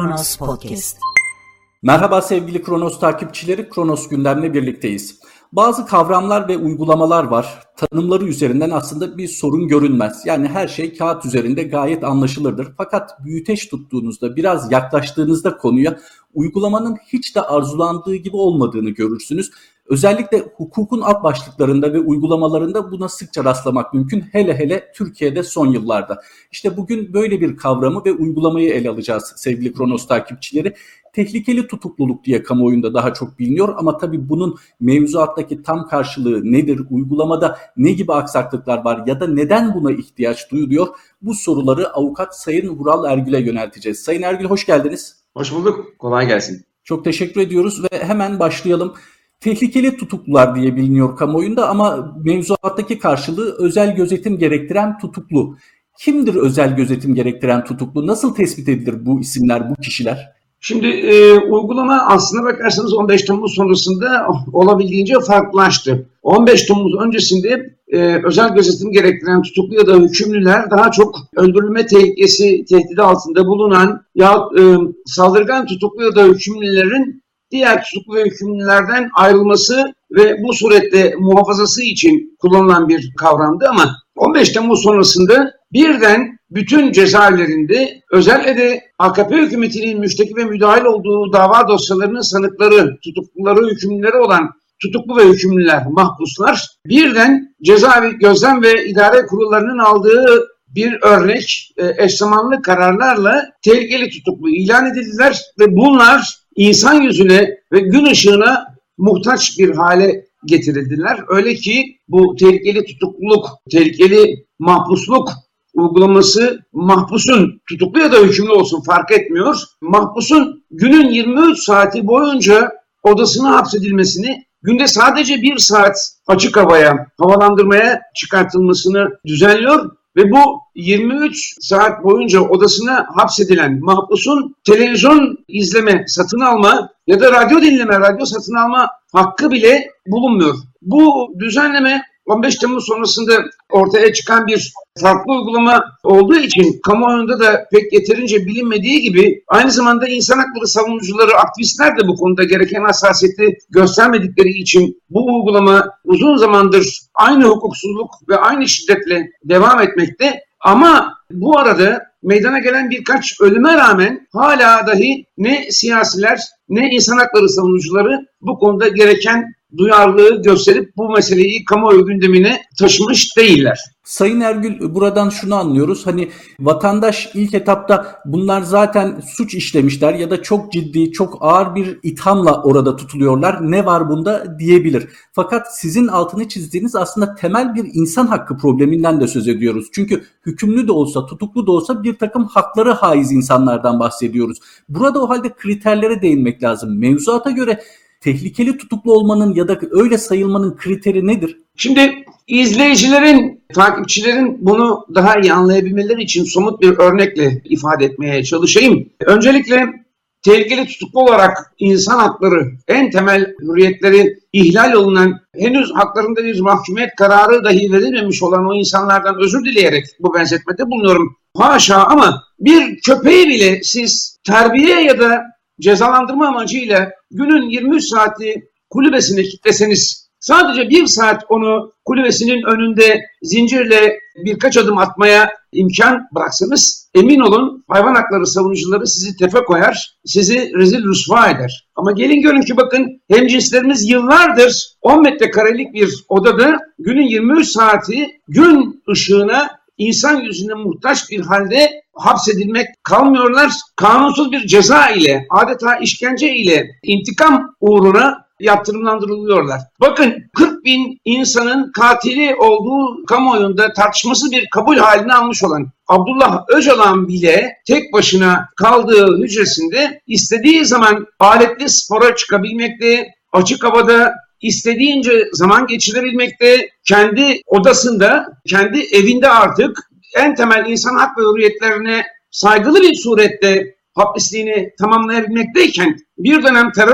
Kronos Podcast. Merhaba sevgili Kronos takipçileri, Kronos gündemle birlikteyiz. Bazı kavramlar ve uygulamalar var. Tanımları üzerinden aslında bir sorun görünmez. Yani her şey kağıt üzerinde gayet anlaşılırdır. Fakat büyüteç tuttuğunuzda, biraz yaklaştığınızda konuya uygulamanın hiç de arzulandığı gibi olmadığını görürsünüz. Özellikle hukukun alt başlıklarında ve uygulamalarında buna sıkça rastlamak mümkün. Hele hele Türkiye'de son yıllarda. İşte bugün böyle bir kavramı ve uygulamayı ele alacağız sevgili Kronos takipçileri. Tehlikeli tutukluluk diye kamuoyunda daha çok biliniyor ama tabii bunun mevzuattaki tam karşılığı nedir, uygulamada ne gibi aksaklıklar var ya da neden buna ihtiyaç duyuluyor? Bu soruları avukat Sayın Vural Ergül'e yönelteceğiz. Sayın Ergül, hoş geldiniz. Hoş bulduk, kolay gelsin. Çok teşekkür ediyoruz ve hemen başlayalım. Tehlikeli tutuklular diye biliniyor kamuoyunda ama mevzuattaki karşılığı özel gözetim gerektiren tutuklu. Kimdir özel gözetim gerektiren tutuklu? Nasıl tespit edilir bu isimler, bu kişiler? Şimdi uygulama aslına bakarsanız 15 Temmuz sonrasında olabildiğince farklılaştı. 15 Temmuz öncesinde özel gözetim gerektiren tutuklu ya da hükümlüler daha çok öldürülme tehlikesi tehdidi altında bulunan ya saldırgan tutuklu ya da hükümlülerin diğer tutuklu ve hükümlülerden ayrılması ve bu surette muhafazası için kullanılan bir kavramdı ama 15 Temmuz sonrasında birden bütün cezaevlerinde özellikle de AKP hükümetinin müşteki ve müdahil olduğu dava dosyalarının sanıkları, tutukluları, hükümlüleri olan tutuklu ve hükümlüler, mahpuslar birden cezaevi gözlem ve idare kurullarının aldığı bir örnek eş zamanlı kararlarla tehlikeli tutuklu ilan edildiler ve bunlar insan yüzüne ve gün ışığına muhtaç bir hale getirildiler. Öyle ki bu tehlikeli tutukluluk, tehlikeli mahpusluk uygulaması mahpusun tutuklu ya da hükümlü olsun fark etmiyor. Mahpusun günün 23 saati boyunca odasına hapsedilmesini, günde sadece 1 saat açık havaya, havalandırmaya çıkartılmasını düzenliyor ve bu 23 saat boyunca odasına hapsedilen mahpusun televizyon izleme, satın alma ya da radyo dinleme, radyo satın alma hakkı bile bulunmuyor. Bu düzenleme 15 Temmuz sonrasında ortaya çıkan bir farklı uygulama olduğu için kamuoyunda da pek yeterince bilinmediği gibi aynı zamanda insan hakları savunucuları, aktivistler de bu konuda gereken hassasiyeti göstermedikleri için bu uygulama uzun zamandır aynı hukuksuzluk ve aynı şiddetle devam etmekte. Ama bu arada meydana gelen birkaç ölüme rağmen hala dahi ne siyasiler ne insan hakları savunucuları bu konuda gereken duyarlılığı gösterip bu meseleyi kamuoyu gündemine taşımış değiller. Sayın Ergül, buradan şunu anlıyoruz. Hani vatandaş ilk etapta bunlar zaten suç işlemişler ya da çok ciddi, çok ağır bir ithamla orada tutuluyorlar. Ne var bunda diyebilir. Fakat sizin altını çizdiğiniz aslında temel bir insan hakkı probleminden de söz ediyoruz. Çünkü hükümlü de olsa, tutuklu da olsa bir takım hakları haiz insanlardan bahsediyoruz. Burada o halde kriterlere değinmek lazım. Mevzuata göre tehlikeli tutuklu olmanın ya da öyle sayılmanın kriteri nedir? Şimdi izleyicilerin, takipçilerin bunu daha iyi anlayabilmeleri için somut bir örnekle ifade etmeye çalışayım. Öncelikle tehlikeli tutuklu olarak insan hakları, en temel hürriyetleri ihlal olunan, henüz haklarında bir mahkumiyet kararı dahi verilmemiş olan o insanlardan özür dileyerek bu benzetmede bulunuyorum. Haşa, ama bir köpeği bile siz terbiye ya da cezalandırma amacıyla günün 23 saati kulübesine kilitleseniz, sadece 1 saat onu kulübesinin önünde zincirle birkaç adım atmaya imkan bıraksanız, emin olun hayvan hakları savunucuları sizi tefe koyar, sizi rezil rüsva eder. Ama gelin görün ki bakın, hemcinslerimiz yıllardır 10 metrekarelik bir odada günün 23 saati gün ışığına, İnsan yüzüne muhtaç bir halde hapsedilmek kalmıyorlar. Kanunsuz bir ceza ile, adeta işkence ile, intikam uğruna yaptırımlandırılıyorlar. Bakın, 40 bin insanın katili olduğu kamuoyunda tartışmasız bir kabul halini almış olan Abdullah Öcalan bile tek başına kaldığı hücresinde istediği zaman aletli spora çıkabilmekte, açık havada İstediğince zaman geçirebilmekte, kendi odasında, kendi evinde artık en temel insan hak ve hürriyetlerine saygılı bir surette hapisliğini tamamlayabilmekteyken, bir dönem terör